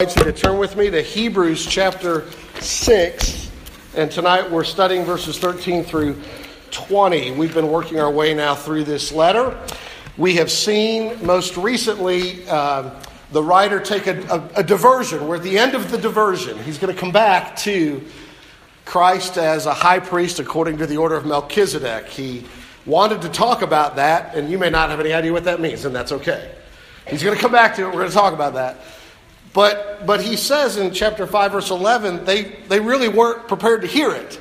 I invite you to turn with me to Hebrews chapter 6, and tonight we're studying verses 13 through 20. We've been working our way now through this letter. We have seen most recently the writer take a diversion. We're at the end of the diversion. He's going to come back to Christ as a high priest according to the order of Melchizedek. He wanted to talk about that, and you may not have any idea what that means, and that's okay. He's going to come back to it. We're going to talk about that. But he says in chapter 5, verse 11, they really weren't prepared to hear it.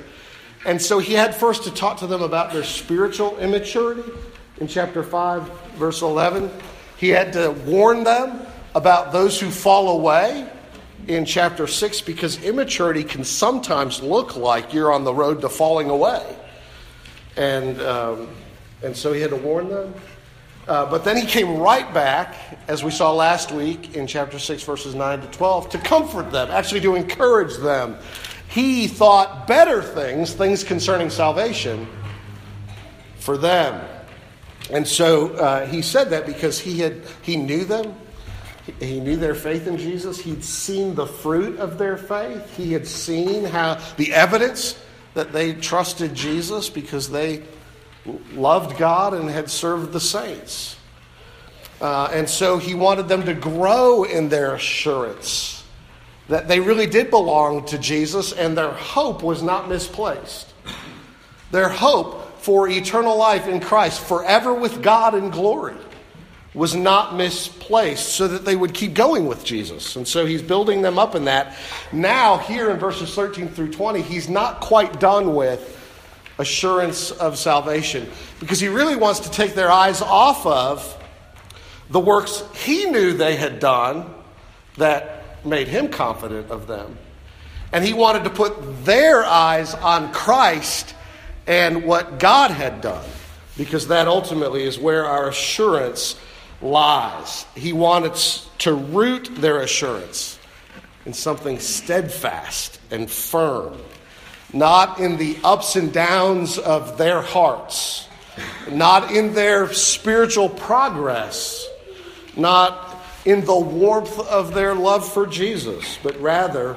And so he had first to talk to them about their spiritual immaturity. In chapter 5, verse 11, he had to warn them about those who fall away in chapter 6, because immaturity can sometimes look like you're on the road to falling away. And so he had to warn them. But then he came right back, as we saw last week in chapter 6, verses 9 to 12, to comfort them, actually to encourage them. He thought better things concerning salvation for them. And so he said that because he knew them. He knew their faith in Jesus. He'd seen the fruit of their faith. He had seen how the evidence that they trusted Jesus because they loved God and had served the saints. And so he wanted them to grow in their assurance that they really did belong to Jesus, and their hope was not misplaced. Their hope for eternal life in Christ, forever with God in glory, was not misplaced, so that they would keep going with Jesus. And so he's building them up in that. Now, here in verses 13 through 20, he's not quite done with assurance of salvation, because he really wants to take their eyes off of the works he knew they had done that made him confident of them. And he wanted to put their eyes on Christ and what God had done, because that ultimately is where our assurance lies. He wanted to root their assurance in something steadfast and firm, not in the ups and downs of their hearts, not in their spiritual progress, not in the warmth of their love for Jesus, but rather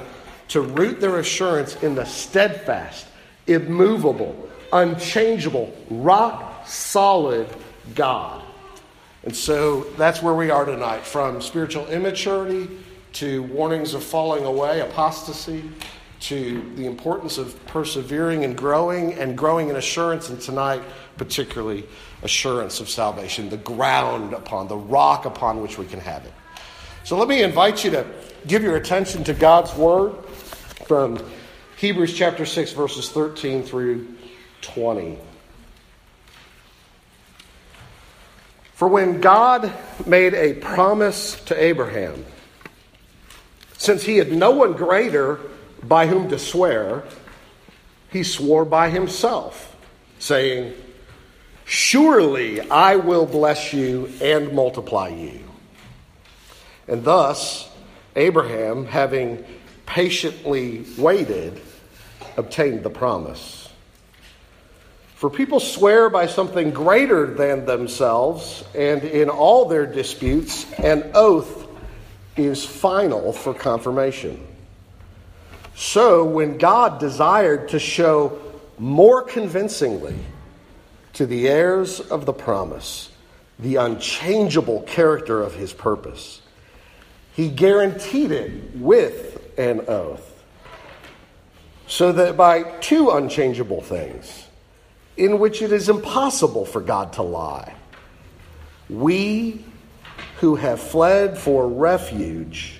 to root their assurance in the steadfast, immovable, unchangeable, rock-solid God. And so that's where we are tonight, from spiritual immaturity to warnings of falling away, apostasy, to the importance of persevering and growing in assurance, and tonight, particularly, assurance of salvation, the ground upon, the rock upon which we can have it. So let me invite you to give your attention to God's Word from Hebrews chapter 6, verses 13 through 20. For when God made a promise to Abraham, since he had no one greater by whom to swear, he swore by himself, saying, "Surely I will bless you and multiply you." And thus, Abraham, having patiently waited, obtained the promise. For people swear by something greater than themselves, and in all their disputes, an oath is final for confirmation. So when God desired to show more convincingly to the heirs of the promise the unchangeable character of his purpose, he guaranteed it with an oath, so that by two unchangeable things, in which it is impossible for God to lie, we who have fled for refuge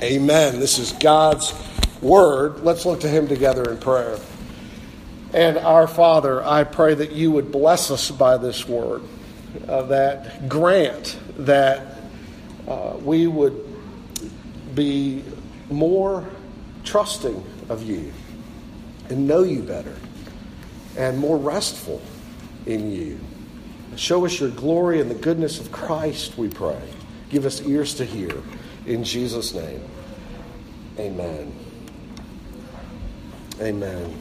Amen. This is God's Word. Let's look to him together in prayer. And our Father, I pray that you would bless us by this Word, that grant that we would be more trusting of you and know you better and more restful in you. Show us your glory and the goodness of Christ, we pray. Give us ears to hear. In Jesus' name, amen. Amen.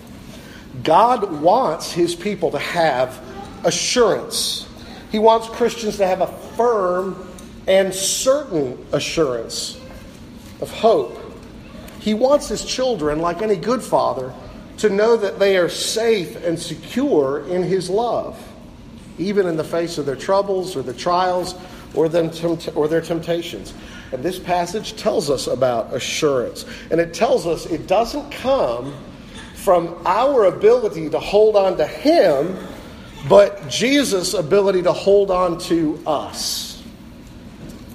God wants his people to have assurance. He wants Christians to have a firm and certain assurance of hope. He wants his children, like any good father, to know that they are safe and secure in his love, even in the face of their troubles or the trials or their temptations. And this passage tells us about assurance. And it tells us it doesn't come from our ability to hold on to him, but Jesus' ability to hold on to us.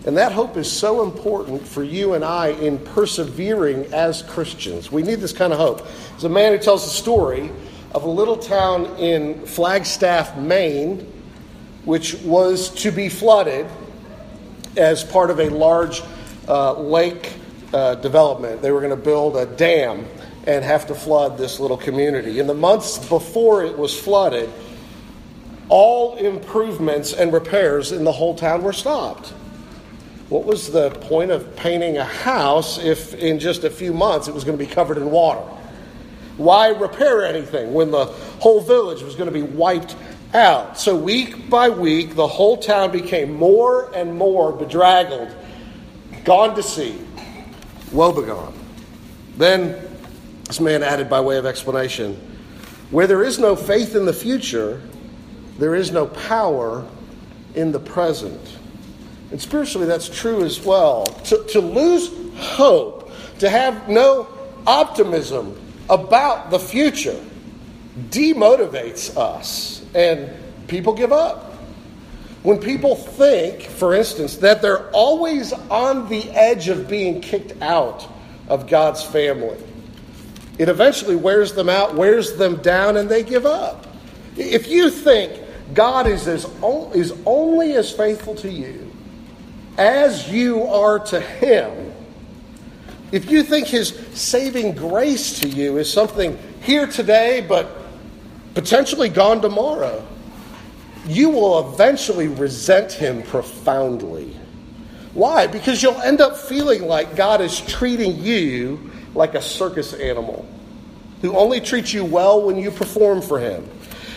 And that hope is so important for you and I in persevering as Christians. We need this kind of hope. There's a man who tells the story of a little town in Flagstaff, Maine, which was to be flooded as part of a large lake development. They were going to build a dam and have to flood this little community. In the months before it was flooded, all improvements and repairs in the whole town were stopped. What was the point of painting a house if in just a few months it was going to be covered in water? Why repair anything when the whole village was going to be wiped out? So week by week, the whole town became more and more bedraggled, gone to sea, woebegone. Then this man added by way of explanation, where there is no faith in the future, there is no power in the present. And spiritually, that's true as well. To lose hope, to have no optimism about the future demotivates us, and people give up. When people think, for instance, that they're always on the edge of being kicked out of God's family, it eventually wears them out, wears them down, and they give up. If you think God is only as faithful to you as you are to him, if you think his saving grace to you is something here today but potentially gone tomorrow, you will eventually resent him profoundly. Why? Because you'll end up feeling like God is treating you like a circus animal who only treats you well when you perform for him.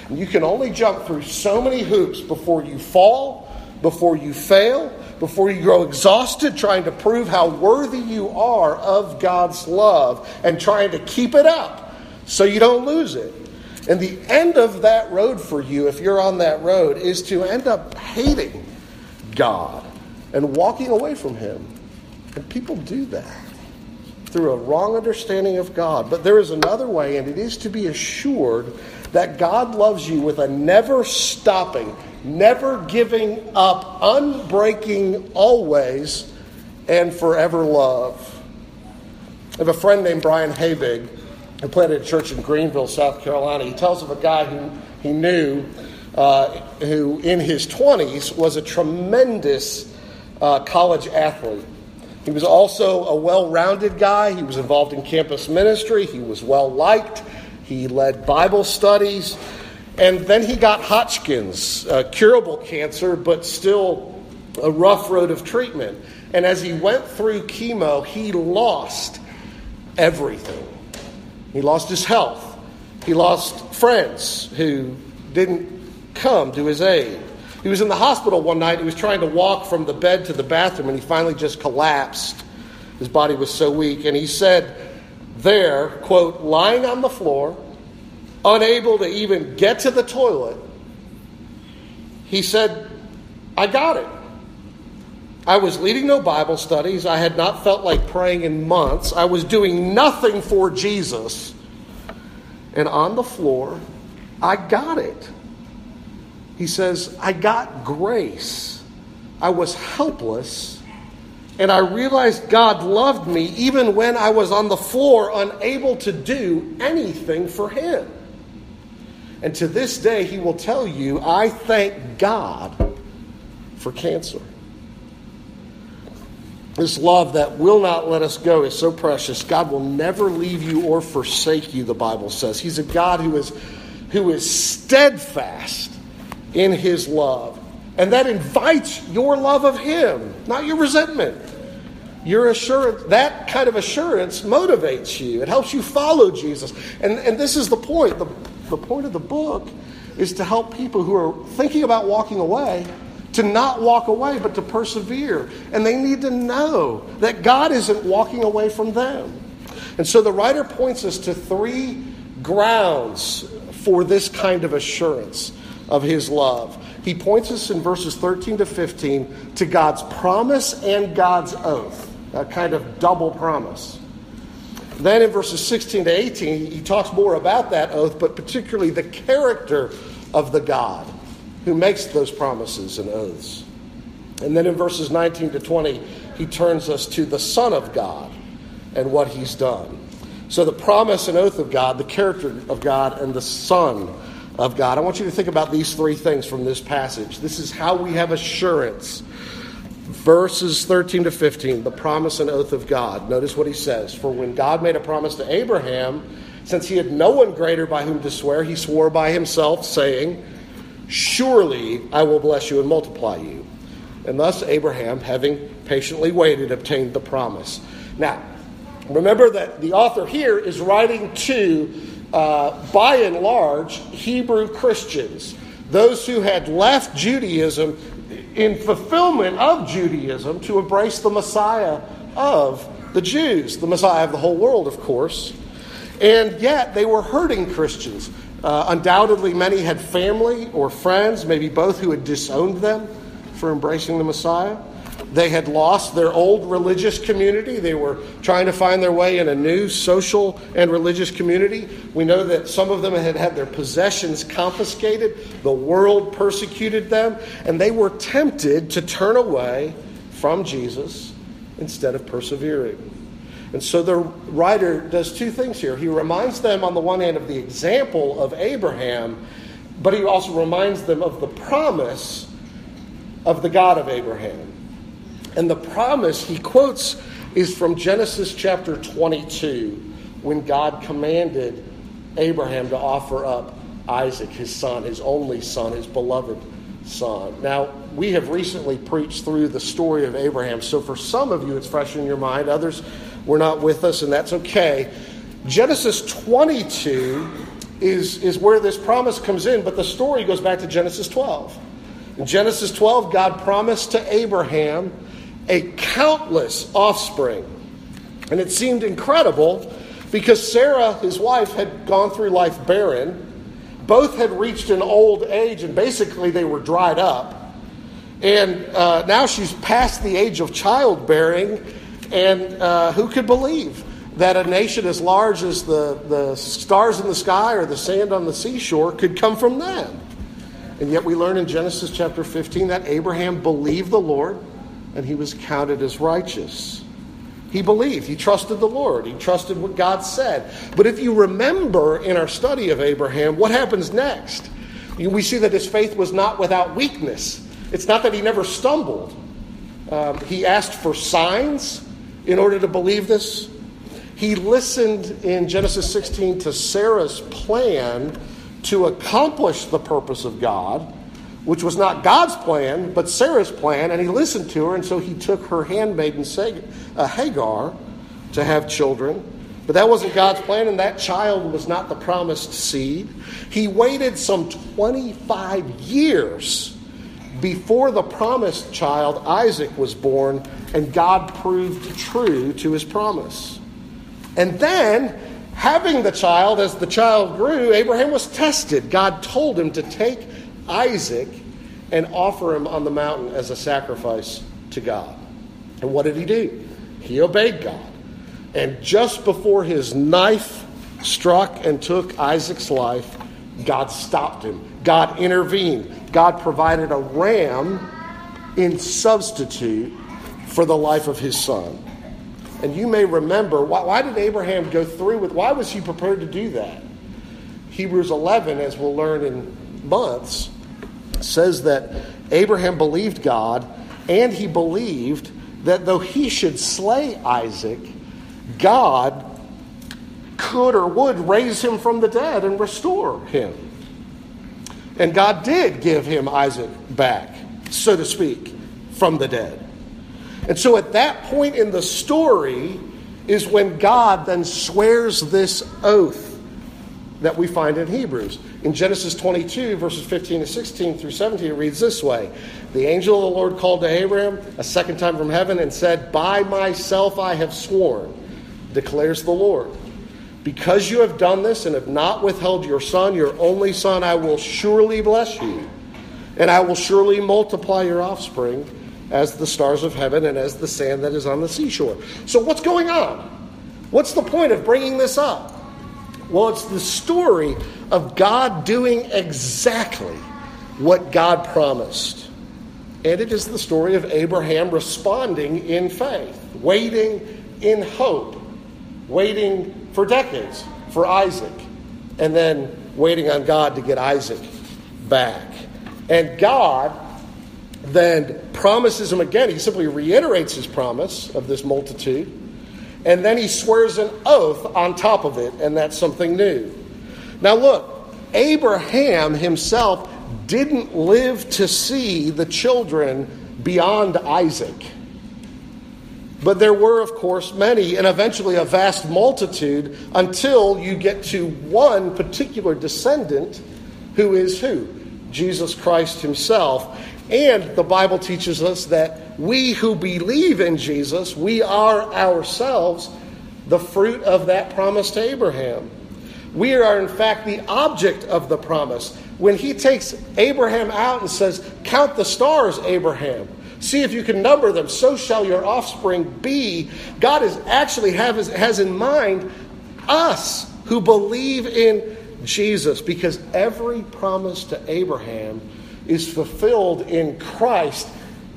And you can only jump through so many hoops before you fall, before you fail, before you grow exhausted trying to prove how worthy you are of God's love and trying to keep it up so you don't lose it. And the end of that road for you, if you're on that road, is to end up hating God and walking away from him. And people do that through a wrong understanding of God. But there is another way, and it is to be assured that God loves you with a never-stopping, never-giving-up, unbreaking, always, and forever love. I have a friend named Brian Habig who planted a church in Greenville, South Carolina. He tells of a guy who he knew who in his 20s was a tremendous college athlete. He was also a well-rounded guy. He was involved in campus ministry. He was well-liked. He led Bible studies. And then he got Hodgkin's, curable cancer, but still a rough road of treatment. And as he went through chemo, he lost everything. He lost his health. He lost friends who didn't come to his aid. He was in the hospital one night. He was trying to walk from the bed to the bathroom, and he finally just collapsed. His body was so weak. And he said there, quote, lying on the floor, unable to even get to the toilet, he said, I got it. I was leading no Bible studies. I had not felt like praying in months. I was doing nothing for Jesus. And on the floor, I got it. He says, I got grace. I was helpless. And I realized God loved me even when I was on the floor, unable to do anything for him. And to this day, he will tell you, I thank God for cancer. This love that will not let us go is so precious. God will never leave you or forsake you, the Bible says. He's a God who is steadfast in his love. And that invites your love of him, not your resentment. Your assurance, that kind of assurance motivates you. It helps you follow Jesus. And this is the point. The point of the book is to help people who are thinking about walking away to not walk away, but to persevere. And they need to know that God isn't walking away from them. And so the writer points us to three grounds for this kind of assurance of his love. He points us in verses 13 to 15 to God's promise and God's oath, a kind of double promise. Then in verses 16 to 18, he talks more about that oath, but particularly the character of the God who makes those promises and oaths. And then in verses 19 to 20, he turns us to the Son of God and what he's done. So the promise and oath of God, the character of God, and the Son of God. I want you to think about these three things from this passage. This is how we have assurance. Verses 13 to 15, the promise and oath of God. Notice what he says. For when God made a promise to Abraham, since he had no one greater by whom to swear, he swore by himself, saying, surely I will bless you and multiply you. And thus Abraham, having patiently waited, obtained the promise. Now, remember that the author here is writing to, by and large, Hebrew Christians. Those who had left Judaism in fulfillment of Judaism to embrace the Messiah of the Jews. The Messiah of the whole world, of course. And yet they were hurting Christians. Undoubtedly, many had family or friends, maybe both, who had disowned them for embracing the Messiah. They had lost their old religious community. They were trying to find their way in a new social and religious community. We know that some of them had had their possessions confiscated. The world persecuted them. And they were tempted to turn away from Jesus instead of persevering. And so the writer does two things here. He reminds them on the one hand of the example of Abraham, but he also reminds them of the promise of the God of Abraham. And the promise he quotes is from Genesis chapter 22, when God commanded Abraham to offer up Isaac, his son, his only son, his beloved son. Now, we have recently preached through the story of Abraham, so for some of you it's fresh in your mind, others we're not with us, and that's okay. Genesis 22 is where this promise comes in, but the story goes back to Genesis 12. In Genesis 12, God promised to Abraham a countless offspring. And it seemed incredible because Sarah, his wife, had gone through life barren. Both had reached an old age, and basically they were dried up. And now she's past the age of childbearing. And who could believe that a nation as large as the stars in the sky or the sand on the seashore could come from them? And yet we learn in Genesis chapter 15 that Abraham believed the Lord and he was counted as righteous. He believed. He trusted the Lord. He trusted what God said. But if you remember in our study of Abraham, what happens next? We see that his faith was not without weakness. It's not that he never stumbled. He asked for signs in order to believe this. He listened in Genesis 16 to Sarah's plan to accomplish the purpose of God, which was not God's plan, but Sarah's plan, and he listened to her, and so he took her handmaiden Hagar to have children. But that wasn't God's plan, and that child was not the promised seed. He waited some 25 years before the promised child, Isaac, was born, and God proved true to his promise. And then, having the child, as the child grew, Abraham was tested. God told him to take Isaac and offer him on the mountain as a sacrifice to God. And what did he do? He obeyed God. And just before his knife struck and took Isaac's life, God stopped him. God intervened. God provided a ram in substitute for the life of his son. And you may remember, why did Abraham go through with, why was he prepared to do that? Hebrews 11, as we'll learn in months, says that Abraham believed God, and he believed that though he should slay Isaac, God could or would raise him from the dead and restore him. And God did give him Isaac back, so to speak, from the dead. And so at that point in the story is when God then swears this oath that we find in Hebrews. In Genesis 22, verses 15 to 16 through 17, it reads this way. The angel of the Lord called to Abraham a second time from heaven and said, "By myself I have sworn, declares the Lord. Because you have done this and have not withheld your son, your only son, I will surely bless you. And I will surely multiply your offspring as the stars of heaven and as the sand that is on the seashore." So what's going on? What's the point of bringing this up? Well, it's the story of God doing exactly what God promised. And it is the story of Abraham responding in faith, waiting in hope, waiting for decades for Isaac, and then waiting on God to get Isaac back. And God then promises him again. He simply reiterates his promise of this multitude. And then he swears an oath on top of it. And that's something new. Now look, Abraham himself didn't live to see the children beyond Isaac. But there were, of course, many, and eventually a vast multitude, until you get to one particular descendant who is who? Jesus Christ himself. And the Bible teaches us that we who believe in Jesus, we are ourselves the fruit of that promise to Abraham. We are, in fact, the object of the promise. When he takes Abraham out and says, "Count the stars, Abraham. See if you can number them. So shall your offspring be." God is actually has in mind us who believe in Jesus, because every promise to Abraham is fulfilled in Christ,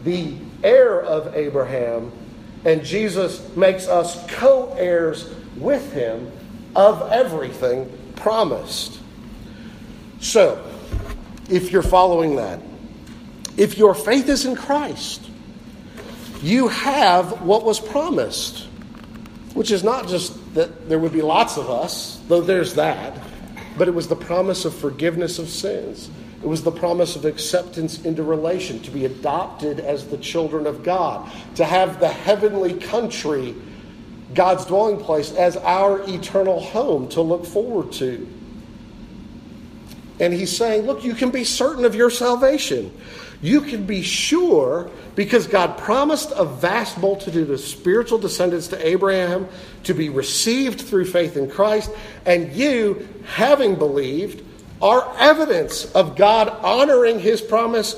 the heir of Abraham, and Jesus makes us co-heirs with him of everything promised. So, if you're following that, if your faith is in Christ, you have what was promised, which is not just that there would be lots of us, though there's that, but it was the promise of forgiveness of sins. It was the promise of acceptance into relation, to be adopted as the children of God, to have the heavenly country, God's dwelling place, as our eternal home to look forward to. And he's saying, look, you can be certain of your salvation. You can be sure, because God promised a vast multitude of spiritual descendants to Abraham to be received through faith in Christ, and you, having believed, are evidence of God honoring his promise,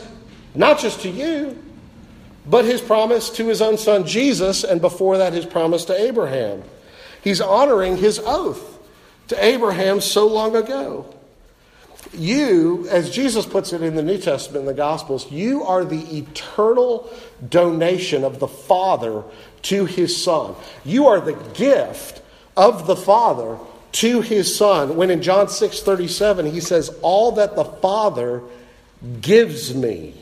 not just to you, but his promise to his own son Jesus, and before that his promise to Abraham. He's honoring his oath to Abraham so long ago. You, as Jesus puts it in the New Testament, in the Gospels, you are the eternal donation of the Father to his Son. You are the gift of the Father to his Son, when in John 6:37 he says, "All that the Father gives me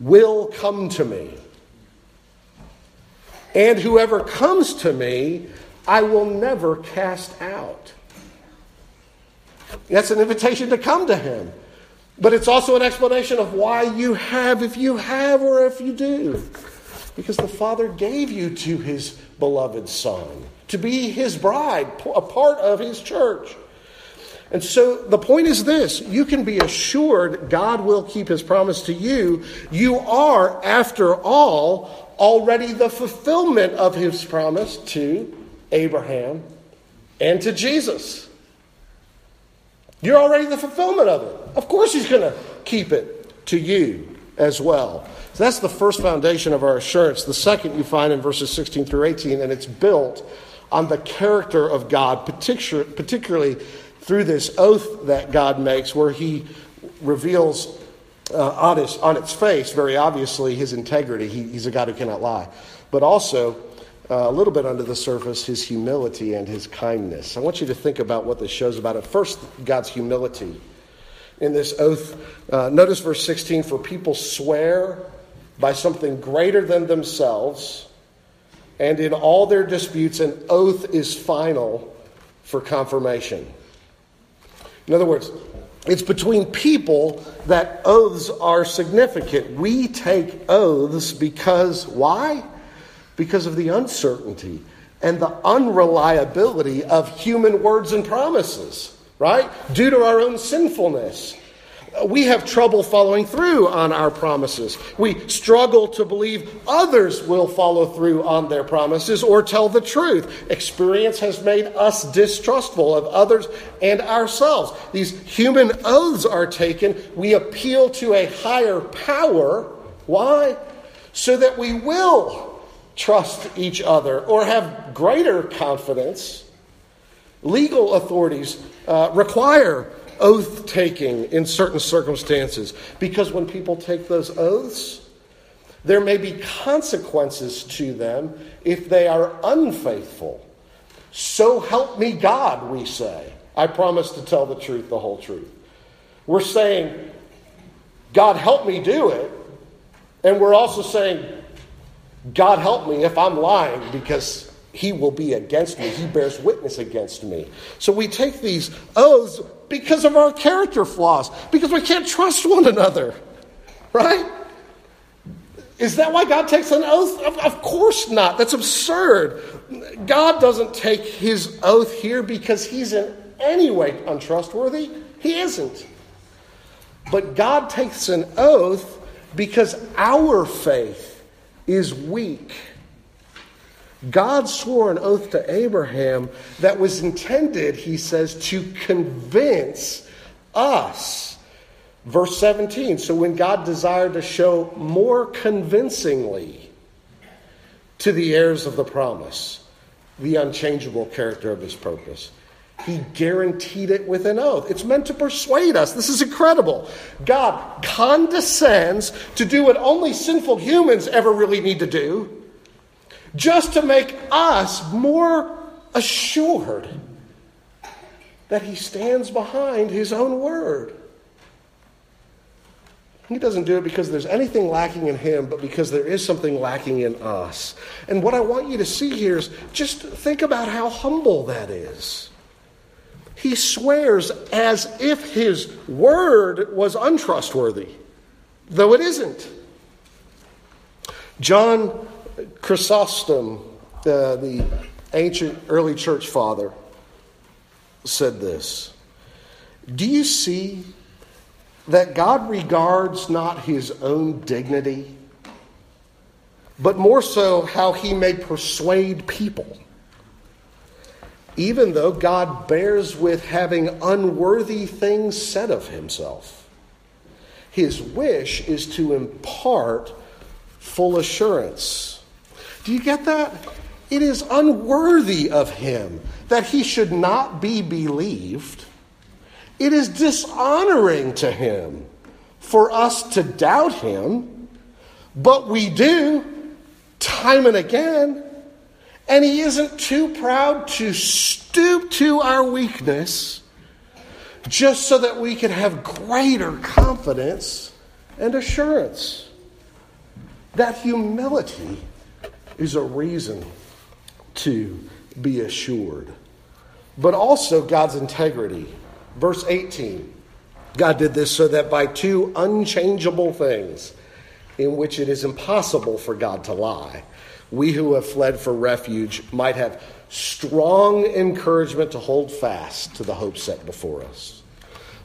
will come to me. And whoever comes to me, I will never cast out." That's an invitation to come to him. But it's also an explanation of why you have, if you have, or if you do. Because the Father gave you to his beloved Son, to be his bride, a part of his church. And so the point is this: you can be assured God will keep his promise to you. You are, after all, already the fulfillment of his promise to Abraham and to Jesus. You're already the fulfillment of it. Of course he's going to keep it to you as well. So that's the first foundation of our assurance. The second you find in verses 16 through 18, and it's built on the character of God, particularly through this oath that God makes, where he reveals on its face, very obviously, his integrity. He's a God who cannot lie. But also, a little bit under the surface, his humility and his kindness. I want you to think about what this shows about it. First, God's humility in this oath. Notice verse 16, "For people swear by something greater than themselves, and in all their disputes, an oath is final for confirmation. In other words, it's between people that oaths are significant. We take oaths because, why? Because of the uncertainty and the unreliability of human words and promises, right? Due to our own sinfulness. We have trouble following through on our promises. We struggle to believe others will follow through on their promises or tell the truth. Experience has made us distrustful of others and ourselves. These human oaths are taken. We appeal to a higher power. Why? So that we will trust each other or have greater confidence. Legal authorities require oath-taking in certain circumstances, because when people take those oaths, there may be consequences to them if they are unfaithful. So help me God, we say. I promise to tell the truth, the whole truth. We're saying, God, help me do it. And we're also saying, God, help me if I'm lying, because He will be against me. He bears witness against me. So we take these oaths because of our character flaws, because we can't trust one another, right? Is that why God takes an oath? Of course not. That's absurd. God doesn't take his oath here because he's in any way untrustworthy. He isn't. But God takes an oath because our faith is weak. God swore an oath to Abraham that was intended, he says, to convince us. Verse 17, so when God desired to show more convincingly to the heirs of the promise the unchangeable character of his purpose, he guaranteed it with an oath. It's meant to persuade us. This is incredible. God condescends to do what only sinful humans ever really need to do, just to make us more assured that he stands behind his own word. He doesn't do it because there's anything lacking in him, but because there is something lacking in us. And what I want you to see here is just think about how humble that is. He swears as if his word was untrustworthy, though it isn't. John Chrysostom, the ancient early church father, said this: do you see that God regards not his own dignity, but more so how he may persuade people, even though God bears with having unworthy things said of himself? His wish is to impart full assurance. Do you get that? It is unworthy of him that he should not be believed. It is dishonoring to him for us to doubt him, but we do time and again, and he isn't too proud to stoop to our weakness just so that we can have greater confidence and assurance. That humility is a reason to be assured. But also God's integrity. Verse 18, God did this so that by two unchangeable things, in which it is impossible for God to lie, we who have fled for refuge might have strong encouragement to hold fast to the hope set before us.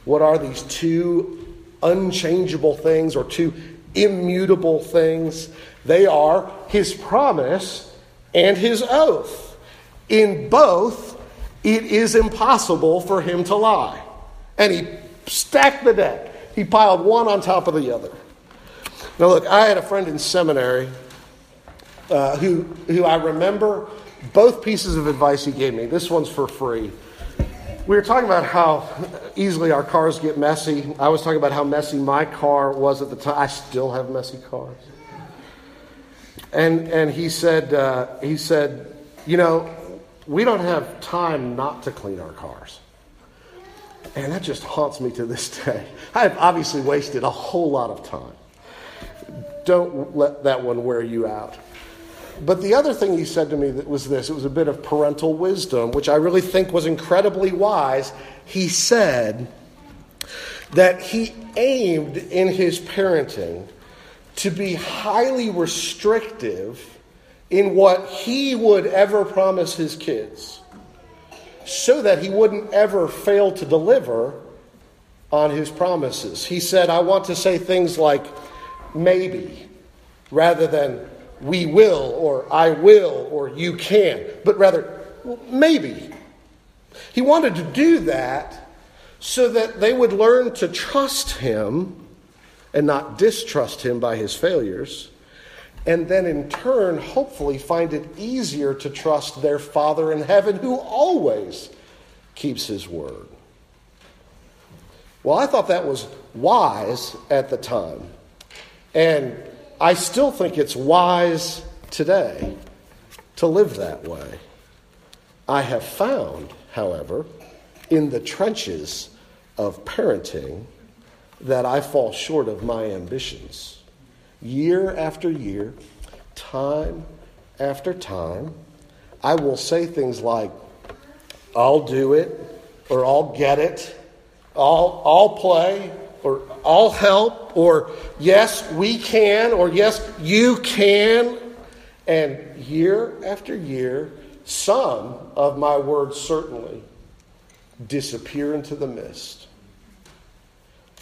What are these two unchangeable things, or two immutable things? They are his promise and his oath. In both, it is impossible for him to lie. And he stacked the deck. He piled one on top of the other. Now look, I had a friend in seminary who I remember both pieces of advice he gave me. This one's for free. We were talking about how easily our cars get messy. I was talking about how messy my car was at the time. I still have messy cars. And he said, you know, we don't have time not to clean our cars. And that just haunts me to this day. I have obviously wasted a whole lot of time. Don't let that one wear you out. But the other thing he said to me that was this. It was a bit of parental wisdom, which I really think was incredibly wise. He said that he aimed in his parenting to be highly restrictive in what he would ever promise his kids, so that he wouldn't ever fail to deliver on his promises. He said, I want to say things like maybe, rather than we will, or I will, or you can, but rather maybe. He wanted to do that so that they would learn to trust him and not distrust him by his failures, and then in turn, hopefully, find it easier to trust their Father in heaven who always keeps his word. Well, I thought that was wise at the time, and I still think it's wise today to live that way. I have found, however, in the trenches of parenting that I fall short of my ambitions. Year after year, time after time, I will say things like, I'll do it, or I'll get it, I'll play, or I'll help, or yes, we can, or yes, you can. And year after year, some of my words certainly disappear into the mist.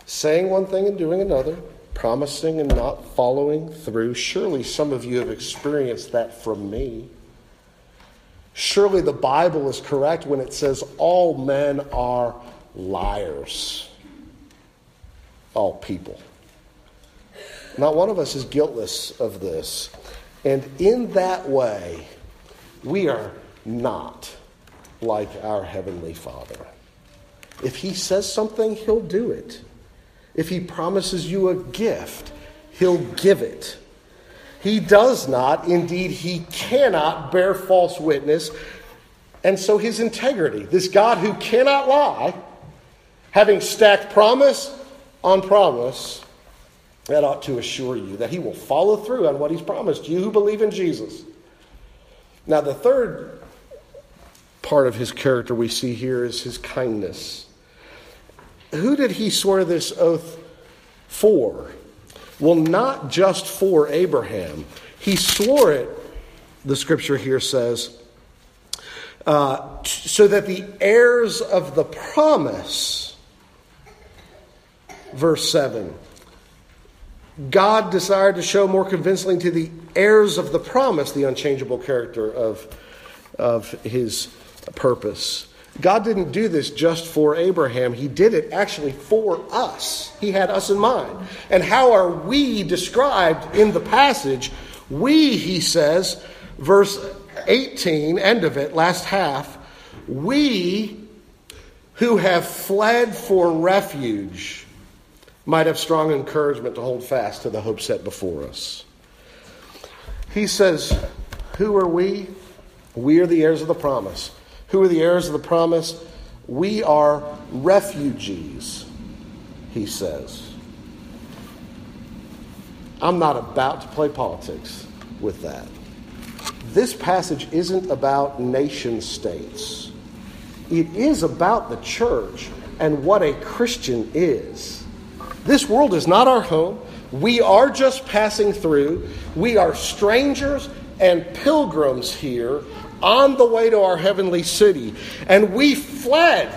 Saying one thing and doing another, promising and not following through. Surely some of you have experienced that from me. Surely the Bible is correct when it says all men are liars. All people. Not one of us is guiltless of this. And in that way, we are not like our Heavenly Father. If He says something, He'll do it. If He promises you a gift, He'll give it. He does not, indeed, He cannot bear false witness. And so His integrity, this God who cannot lie, having stacked promise on promise, that ought to assure you that He will follow through on what He's promised you who believe in Jesus. Now, the third part of His character we see here is His kindness. Who did He swear this oath for? Well, not just for Abraham. He swore it, the scripture here says, so that the heirs of the promise, verse 7, God desired to show more convincingly to the heirs of the promise the unchangeable character of His purpose. God didn't do this just for Abraham. He did it actually for us. He had us in mind. And how are we described in the passage? We, He says, verse 18, end of it, last half, we who have fled for refuge might have strong encouragement to hold fast to the hope set before us. He says, who are we? We are the heirs of the promise. Who are the heirs of the promise? We are refugees, He says. I'm not about to play politics with that. This passage isn't about nation states. It is about the church and what a Christian is. This world is not our home. We are just passing through. We are strangers and pilgrims here, on the way to our heavenly city. And we fled.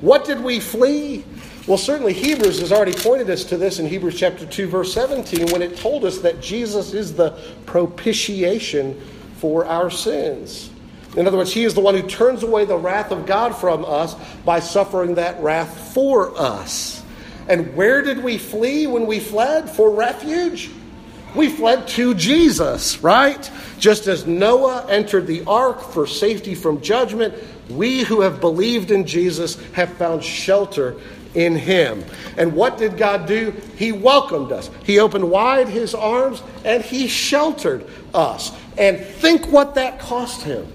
What did we flee? Well, certainly Hebrews has already pointed us to this in Hebrews chapter 2, verse 17, when it told us that Jesus is the propitiation for our sins. In other words, He is the one who turns away the wrath of God from us by suffering that wrath for us. And where did we flee when we fled for refuge? We fled to Jesus, right? Just as Noah entered the ark for safety from judgment, we who have believed in Jesus have found shelter in Him. And what did God do? He welcomed us. He opened wide His arms and He sheltered us. And think what that cost Him.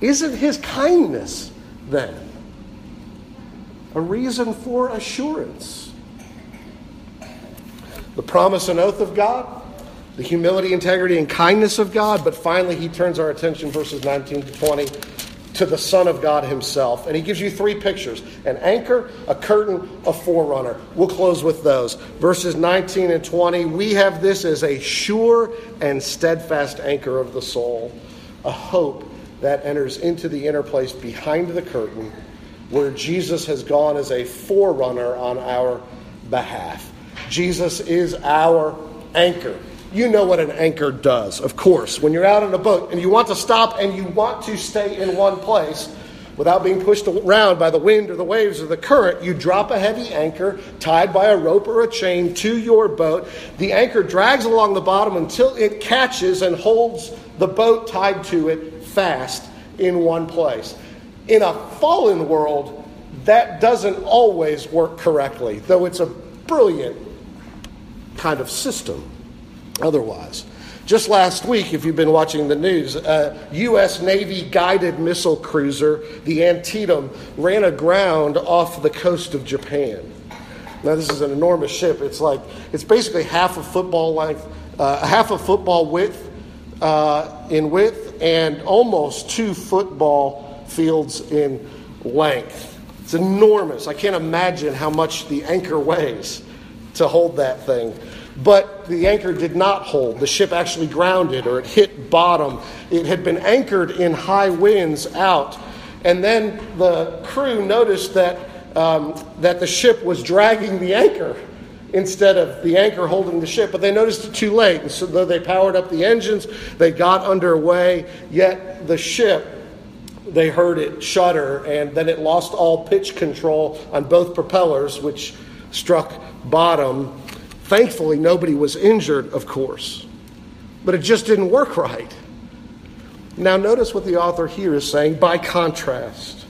Isn't His kindness then a reason for assurance? the promise and oath of God, the humility, integrity, and kindness of God. But finally, he turns our attention, verses 19 to 20, to the Son of God himself. And he gives you three pictures: an anchor, a curtain, a forerunner. We'll close with those. Verses 19 and 20, we have this as a sure and steadfast anchor of the soul, a hope that enters into the inner place behind the curtain, where Jesus has gone as a forerunner on our behalf. Jesus is our anchor. You know what an anchor does, of course. When you're out on a boat and you want to stop and you want to stay in one place without being pushed around by the wind or the waves or the current, you drop a heavy anchor tied by a rope or a chain to your boat. The anchor drags along the bottom until it catches and holds the boat tied to it fast in one place. In a fallen world, that doesn't always work correctly, though it's a brilliant kind of system otherwise. Just last week, if you've been watching the news, a U.S. Navy guided missile cruiser, the Antietam, ran aground off the coast of Japan. Now, this is an enormous ship. It's basically half a football width, and almost two football fields in length. It's enormous. I can't imagine how much the anchor weighs to hold that thing. But the anchor did not hold. The ship actually grounded, or it hit bottom. It had been anchored in high winds out. And then the crew noticed that the ship was dragging the anchor instead of the anchor holding the ship. But they noticed it too late. And so though they powered up the engines, they got underway. Yet the ship, they heard it shudder, and then it lost all pitch control on both propellers, which struck bottom. Thankfully, nobody was injured, of course, but it just didn't work right. Now, notice what the author here is saying by contrast.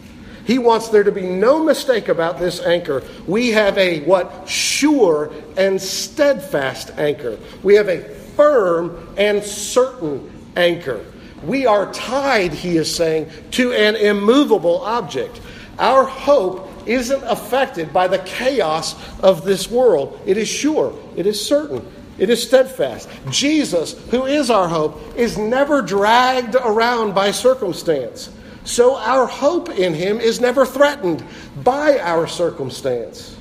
He wants there to be no mistake about this anchor. We have a sure and steadfast anchor. We have a firm and certain anchor. We are tied, he is saying, to an immovable object. Our hope isn't affected by the chaos of this world. It is sure. It is certain. It is steadfast. Jesus, who is our hope, is never dragged around by circumstance. So our hope in him is never threatened by our circumstance.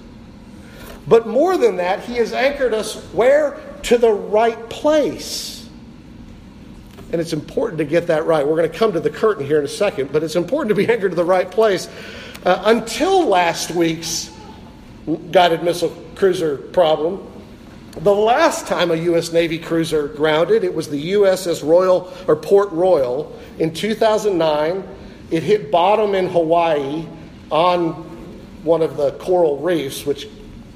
But more than that, he has anchored us where? To the right place. And it's important to get that right. We're going to come to the curtain here in a second, but it's important to be anchored to the right place. Until last week's guided missile cruiser problem, the last time a U.S. Navy cruiser grounded, it was the USS Royal or Port Royal in 2009. It hit bottom in Hawaii on one of the coral reefs, which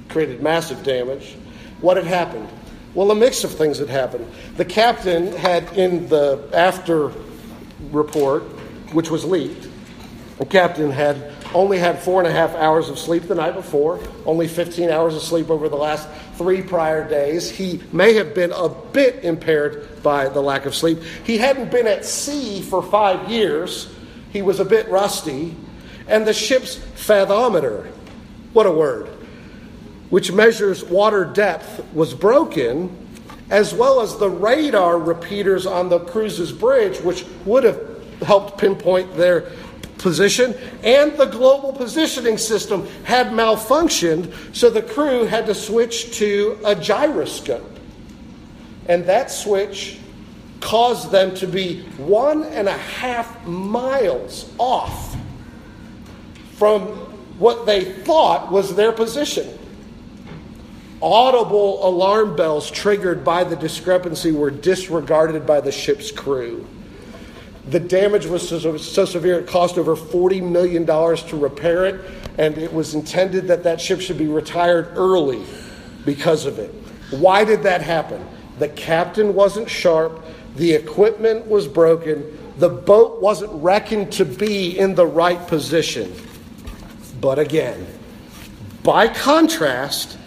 created massive damage. What had happened? Well, a mix of things had happened. The captain had, in the after report, which was leaked, the captain had only had 4.5 hours of sleep the night before, only 15 hours of sleep over the last 3 prior days. He may have been a bit impaired by the lack of sleep. He hadn't been at sea for 5 years. He was a bit rusty. And the ship's fathometer, what a word, which measures water depth, was broken, as well as the radar repeaters on the cruise's bridge, which would have helped pinpoint their position, and the global positioning system had malfunctioned, so the crew had to switch to a gyroscope. And that switch caused them to be 1.5 miles off from what they thought was their position. Audible alarm bells triggered by the discrepancy were disregarded by the ship's crew. The damage was so severe it cost over $40 million to repair it, and it was intended that ship should be retired early because of it. Why did that happen? The captain wasn't sharp, the equipment was broken, the boat wasn't reckoned to be in the right position. But again, by contrast,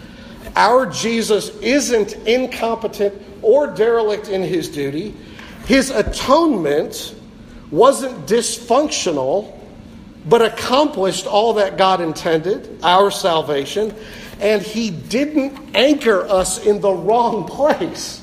our Jesus isn't incompetent or derelict in his duty. His atonement wasn't dysfunctional, but accomplished all that God intended, our salvation. and he didn't anchor us in the wrong place.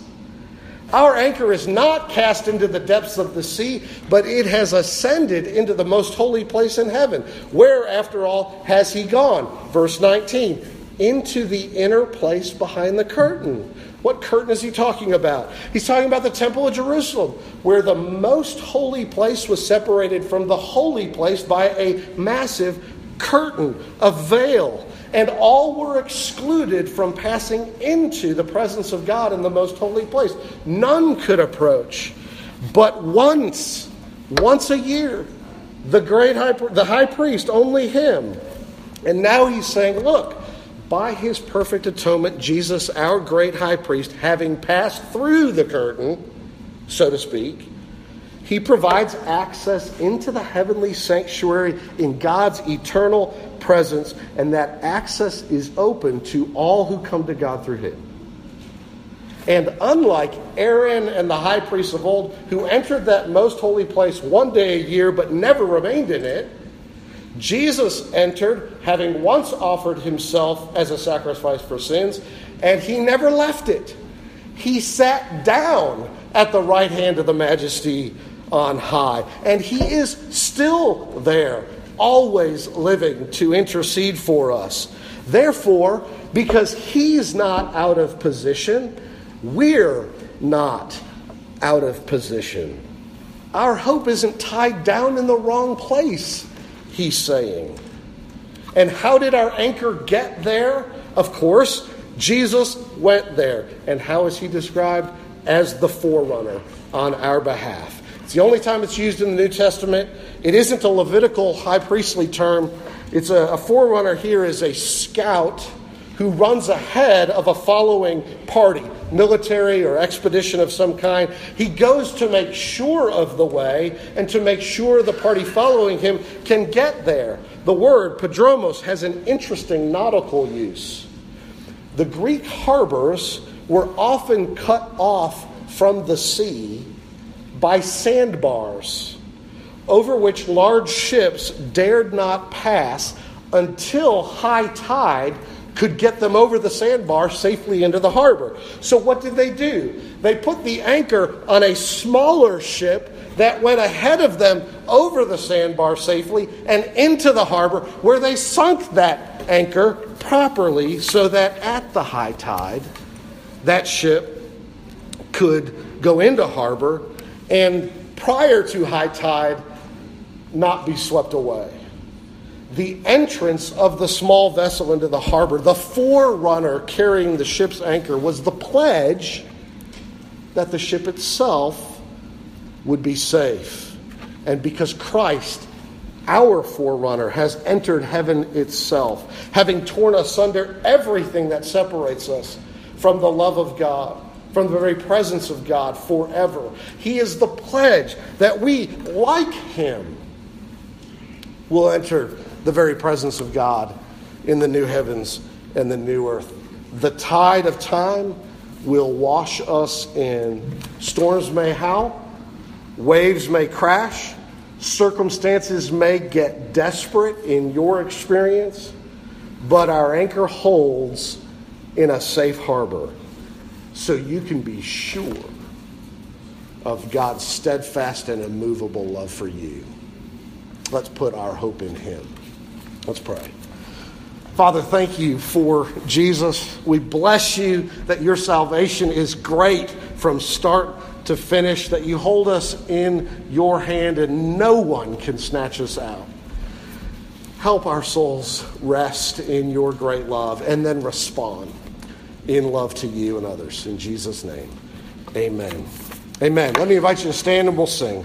Our anchor is not cast into the depths of the sea, but it has ascended into the most holy place in heaven. Where, after all, has he gone? Verse 19, into the inner place behind the curtain. What curtain is he talking about? He's talking about the temple of Jerusalem, where the most holy place was separated from the holy place by a massive curtain, a veil, and all were excluded from passing into the presence of God in the most holy place. None could approach. But once a year, the high priest, only him. And now he's saying, look, by his perfect atonement, Jesus, our great high priest, having passed through the curtain, so to speak, he provides access into the heavenly sanctuary in God's eternal presence, and that access is open to all who come to God through him. And unlike Aaron and the high priests of old, who entered that most holy place one day a year but never remained in it, Jesus entered, having once offered himself as a sacrifice for sins, and he never left it. He sat down at the right hand of the majesty on high, and he is still there, always living to intercede for us. Therefore, because he's not out of position, we're not out of position. Our hope isn't tied down in the wrong place, he's saying. And how did our anchor get there? Of course, Jesus went there. And how is he described? As the forerunner on our behalf. It's the only time it's used in the New Testament. It isn't a Levitical high priestly term. It's a forerunner here is a scout who runs ahead of a following party, military or expedition of some kind. He goes to make sure of the way and to make sure the party following him can get there. The word prodromos has an interesting nautical use. The Greek harbors were often cut off from the sea by sandbars, over which large ships dared not pass until high tide could get them over the sandbar safely into the harbor. So what did they do? They put the anchor on a smaller ship that went ahead of them over the sandbar safely and into the harbor, where they sunk that anchor properly so that at the high tide, that ship could go into harbor and prior to high tide not be swept away. The entrance of the small vessel into the harbor, the forerunner carrying the ship's anchor, was the pledge that the ship itself would be safe. And because Christ, our forerunner, has entered heaven itself, having torn asunder everything that separates us from the love of God, from the very presence of God forever. He is the pledge that we, like him, will enter the very presence of God in the new heavens and the new earth. The tide of time will wash us in. Storms may howl, waves may crash, circumstances may get desperate in your experience, but our anchor holds in a safe harbor, so you can be sure of God's steadfast and immovable love for you. Let's put our hope in him. Let's pray. Father, thank you for Jesus. We bless you that your salvation is great from start to finish, that you hold us in your hand and no one can snatch us out. Help our souls rest in your great love and then respond in love to you and others. In Jesus' name, amen. Amen. Let me invite you to stand and we'll sing.